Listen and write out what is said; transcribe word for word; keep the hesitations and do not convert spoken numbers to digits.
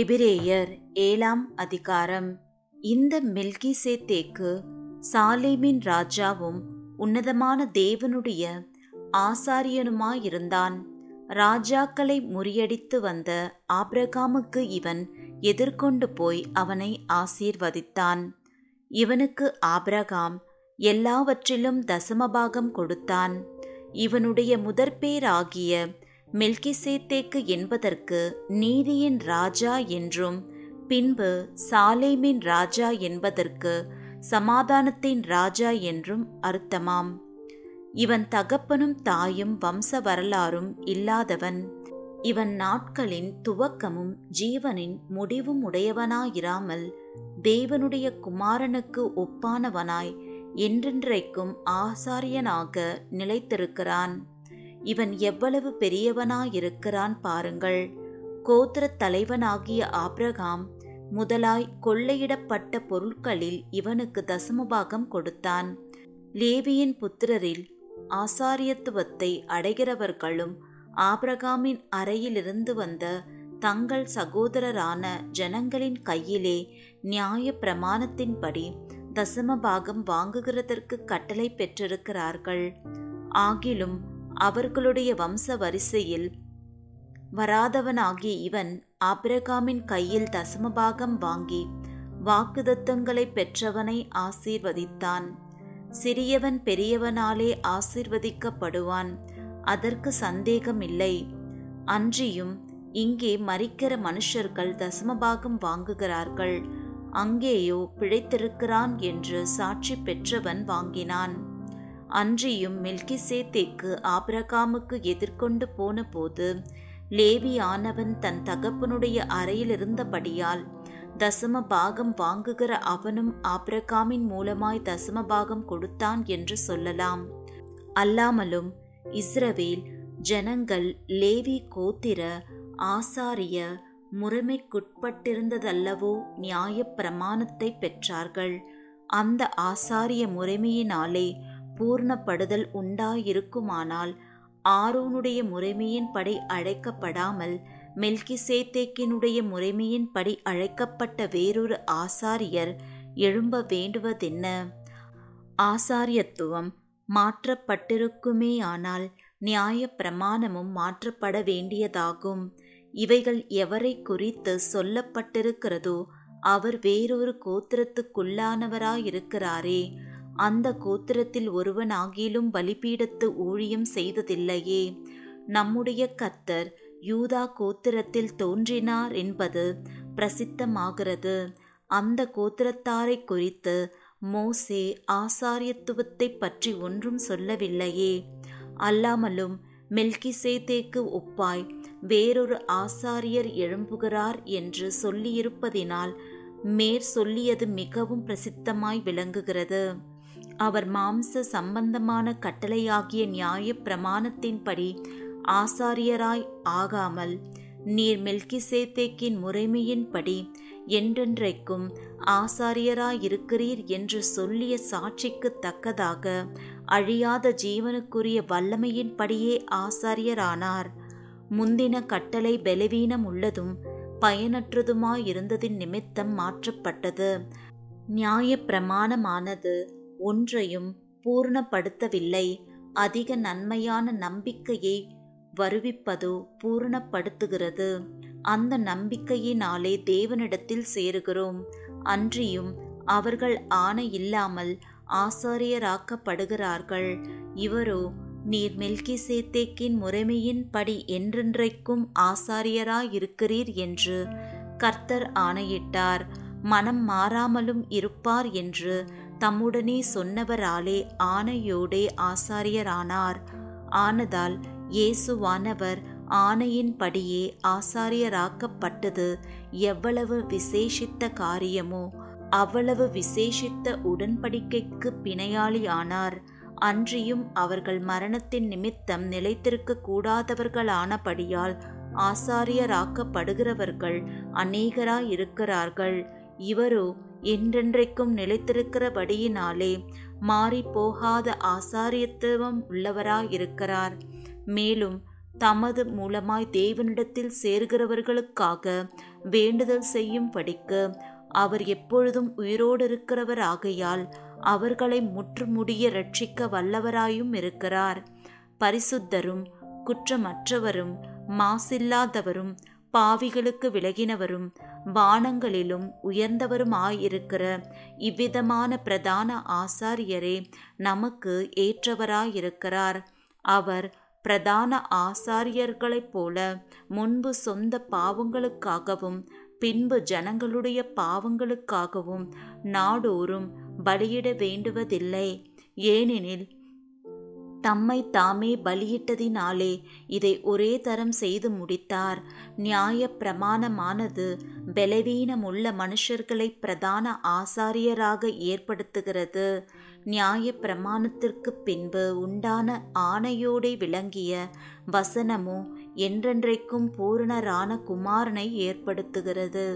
எபிரேயர் ஏழாம் அதிகாரம். இந்த மெல்கிசேதேக்கு சாலீமின் ராஜாவும் உன்னதமான தேவனுடைய ஆசாரியனுமாயிருந்தான். ராஜாக்களை முறியடித்து வந்த ஆபிரகாமுக்கு இவன் எதிர்கொண்டு போய் அவனை ஆசீர்வதித்தான். இவனுக்கு ஆபிரகாம் எல்லாவற்றிலும் தசமபாகம் கொடுத்தான். இவனுடைய முதற்பேராகிய மெல்கிசேதேக்கு என்பதற்கு நீதியின் ராஜா என்றும், பின்பு சாலேமின் ராஜா என்பதற்கு சமாதானத்தின் ராஜா என்றும் அர்த்தமாம். இவன் தகப்பனும் தாயும் வம்ச வரலாறும் இல்லாதவன். இவன் நாட்களின் துவக்கமும் ஜீவனின் முடிவும் உடையவனாயிராமல் தேவனுடைய குமாரனுக்கு ஒப்பானவனாய் என்றென்றைக்கும் ஆசாரியனாக நிலைத்திருக்கிறான். இவன் எவ்வளவு பெரியவனாயிருக்கிறான் பாருங்கள். கோத்திரத் தலைவனாகிய ஆபிரகாம் முதலாய் கொள்ளையிடப்பட்ட பொருட்களில் இவனுக்கு தசமபாகம் கொடுத்தான். லேவியின் புத்திரரில் ஆசாரியத்துவத்தை அடைகிறவர்களும் ஆபிரகாமின் அறையிலிருந்து வந்த தங்கள் சகோதரரான ஜனங்களின் கையிலே நியாய பிரமாணத்தின்படி தசமபாகம் வாங்குகிறதற்கு கட்டளை பெற்றிருக்கிறார்கள். ஆகிலும் அவர்களுடைய வம்ச வரிசையில் வராதவனாகிய இவன் ஆபிரகாமின் கையில் தசமபாகம் வாங்கி வாக்குத்தத்தங்களை பெற்றவனை ஆசீர்வதித்தான். சிறியவன் பெரியவனாலே ஆசீர்வதிக்கப்படுவான், அதற்கு சந்தேகமில்லை. அன்றியும் இங்கே மரிக்கிற மனுஷர்கள் தசமபாகம் வாங்குகிறார்கள், அங்கேயோ பிழைத்திருக்கிறான் என்று சாட்சி பெற்றவன் வாங்கினான். அன்றியும் மெல்கிசேதேக்கு ஆபிரகாமுக்கு எதிர்கொண்டு போன போது லேவியானவன் தன் தகப்பனுடைய அறையில் இருந்தபடியால் தசம பாகம் வாங்குகிற அவனும் ஆபிரகாமின் மூலமாய் தசம பாகம் கொடுத்தான் என்று சொல்லலாம். அல்லாமலும் இஸ்ரவேல் ஜனங்கள் லேவி கோத்திர ஆசாரிய முறைமைக்குட்பட்டிருந்ததல்லவோ நியாய பிரமாணத்தை பெற்றார்கள். அந்த ஆசாரிய முறைமையினாலே பூர்ணப்படுதல் உண்டாயிருக்குமானால் ஆரூனுடைய முறைமையின்படி அழைக்கப்படாமல் மெல்கிசேதேக்கினுடைய முறைமையின்படி அழைக்கப்பட்ட வேறொரு ஆசாரியர் எழும்ப வேண்டுவதென்ன? ஆசாரியத்துவம் மாற்றப்பட்டிருக்குமேயானால் நியாய பிரமாணமும் மாற்றப்பட வேண்டியதாகும். இவைகள் எவரை குறித்து சொல்லப்பட்டிருக்கிறதோ அவர் வேறொரு கோத்திரத்துக்குள்ளானவராயிருக்கிறாரே. அந்த கோத்திரத்தில் ஒருவனாகிலும் பலிபீடத்து ஊழியம் செய்ததில்லையே. நம்முடைய கர்த்தர் யூதா கோத்திரத்தில் தோன்றினார் என்பது பிரசித்தமாகிறது. அந்த கோத்திரத்தாரை குறித்து மோசே ஆசாரியத்துவத்தை பற்றி ஒன்றும் சொல்லவில்லையே. அல்லாமலும் மெல்கிசேதேக்கு ஒப்பாய் வேறொரு ஆசாரியர் எழும்புகிறார் என்று சொல்லியிருப்பதினால் மேற் சொல்லியது மிகவும் பிரசித்தமாய் விளங்குகிறது. அவர் மாம்ச சம்பந்தமான கட்டளையாகிய நியாய பிரமாணத்தின்படி ஆசாரியராய் ஆகாமல் நீர் மெல்கிசேதேக்கின் முறைமையின்படி என்றென்றைக்கும் ஆசாரியராயிருக்கிறீர் என்று சொல்லிய சாட்சிக்கு தக்கதாக அழியாத ஜீவனுக்குரிய வல்லமையின்படியே ஆசாரியரானார். முந்தின கட்டளை பலவீனம் உள்ளதும் பயனற்றதுமாயிருந்ததின் நிமித்தம் மாற்றப்பட்டது. நியாய பிரமாணமானது ஒன்றையும் பூர்ணப்படுத்தவில்லை. அதிக நன்மையான நம்பிக்கையை வருவிப்பதோ பூர்ணப்படுத்துகிறது. அந்த நம்பிக்கையினாலே தேவனிடத்தில் சேருகிறோம். அன்றியும் அவர்கள் ஆணை இல்லாமல் ஆசாரியராக்கப்படுகிறார்கள். இவரோ நீர் மெல்கிசேதேக்கின் முறைமையின்படி என்றென்றைக்கும் ஆசாரியராயிருக்கிறீர் என்று கர்த்தர் ஆணையிட்டார், மனம் மாறாமலும் இருப்பார் என்று தம்முடனே சொன்னவராலே ஆணையோடே ஆசாரியரானார். ஆனதால் இயேசுவானவர் ஆணையின்படியே ஆசாரியராக்கப்பட்டது எவ்வளவு விசேஷித்த காரியமோ அவ்வளவு விசேஷித்த உடன்படிக்கைக்கு பிணையாளி ஆனார். அன்றியும் அவர்கள் மரணத்தின் நிமித்தம் நிலைத்திருக்க கூடாதவர்களானபடியால் ஆசாரியராக்கப்படுகிறவர்கள் அநேகராயிருக்கிறார்கள். இவரோ என்றென்றைக்கும் நிலைத்திருக்கிறபடியினாலே மாறிப்போகாத ஆசாரியத்துவம் உள்ளவராயிருக்கிறார். மேலும் தமது மூலமாய் தேவனிடத்தில் சேர்கிறவர்களுக்காக வேண்டுதல் செய்யும்படிக்கு அவர் எப்பொழுதும் உயிரோடு இருக்கிறவராகையால் அவர்களை முற்றுமுடிய ரட்சிக்க வல்லவராயும் இருக்கிறார். பரிசுத்தரும் குற்றமற்றவரும் மாசில்லாதவரும் பாவிகளுக்கு விலகினவரும் வானங்களிலும் உயர்ந்தவருமாயிருக்கிற இவ்விதமான பிரதான ஆசாரியரே நமக்கு ஏற்றவராயிருக்கிறார். அவர் பிரதான ஆசாரியர்களைப் போல முன்பு சொந்த பாவங்களுக்காகவும் பின்பு ஜனங்களுடைய பாவங்களுக்காகவும் நாடோறும் பலியிட வேண்டுவதில்லை. ஏனெனில் தம்மை தாமே பலியிட்டதினாலே இதை ஒரே தரம் செய்து முடித்தார். நியாய பிரமாணமானது பலவீனமுள்ள மனுஷர்களை பிரதான ஆசாரியராக ஏற்படுத்துகிறது. நியாய பிரமாணத்திற்கு பின்பு உண்டான ஆணையோடை விளங்கிய வசனமோ என்றென்றைக்கும் பூரணரான குமாரனை ஏற்படுத்துகிறது.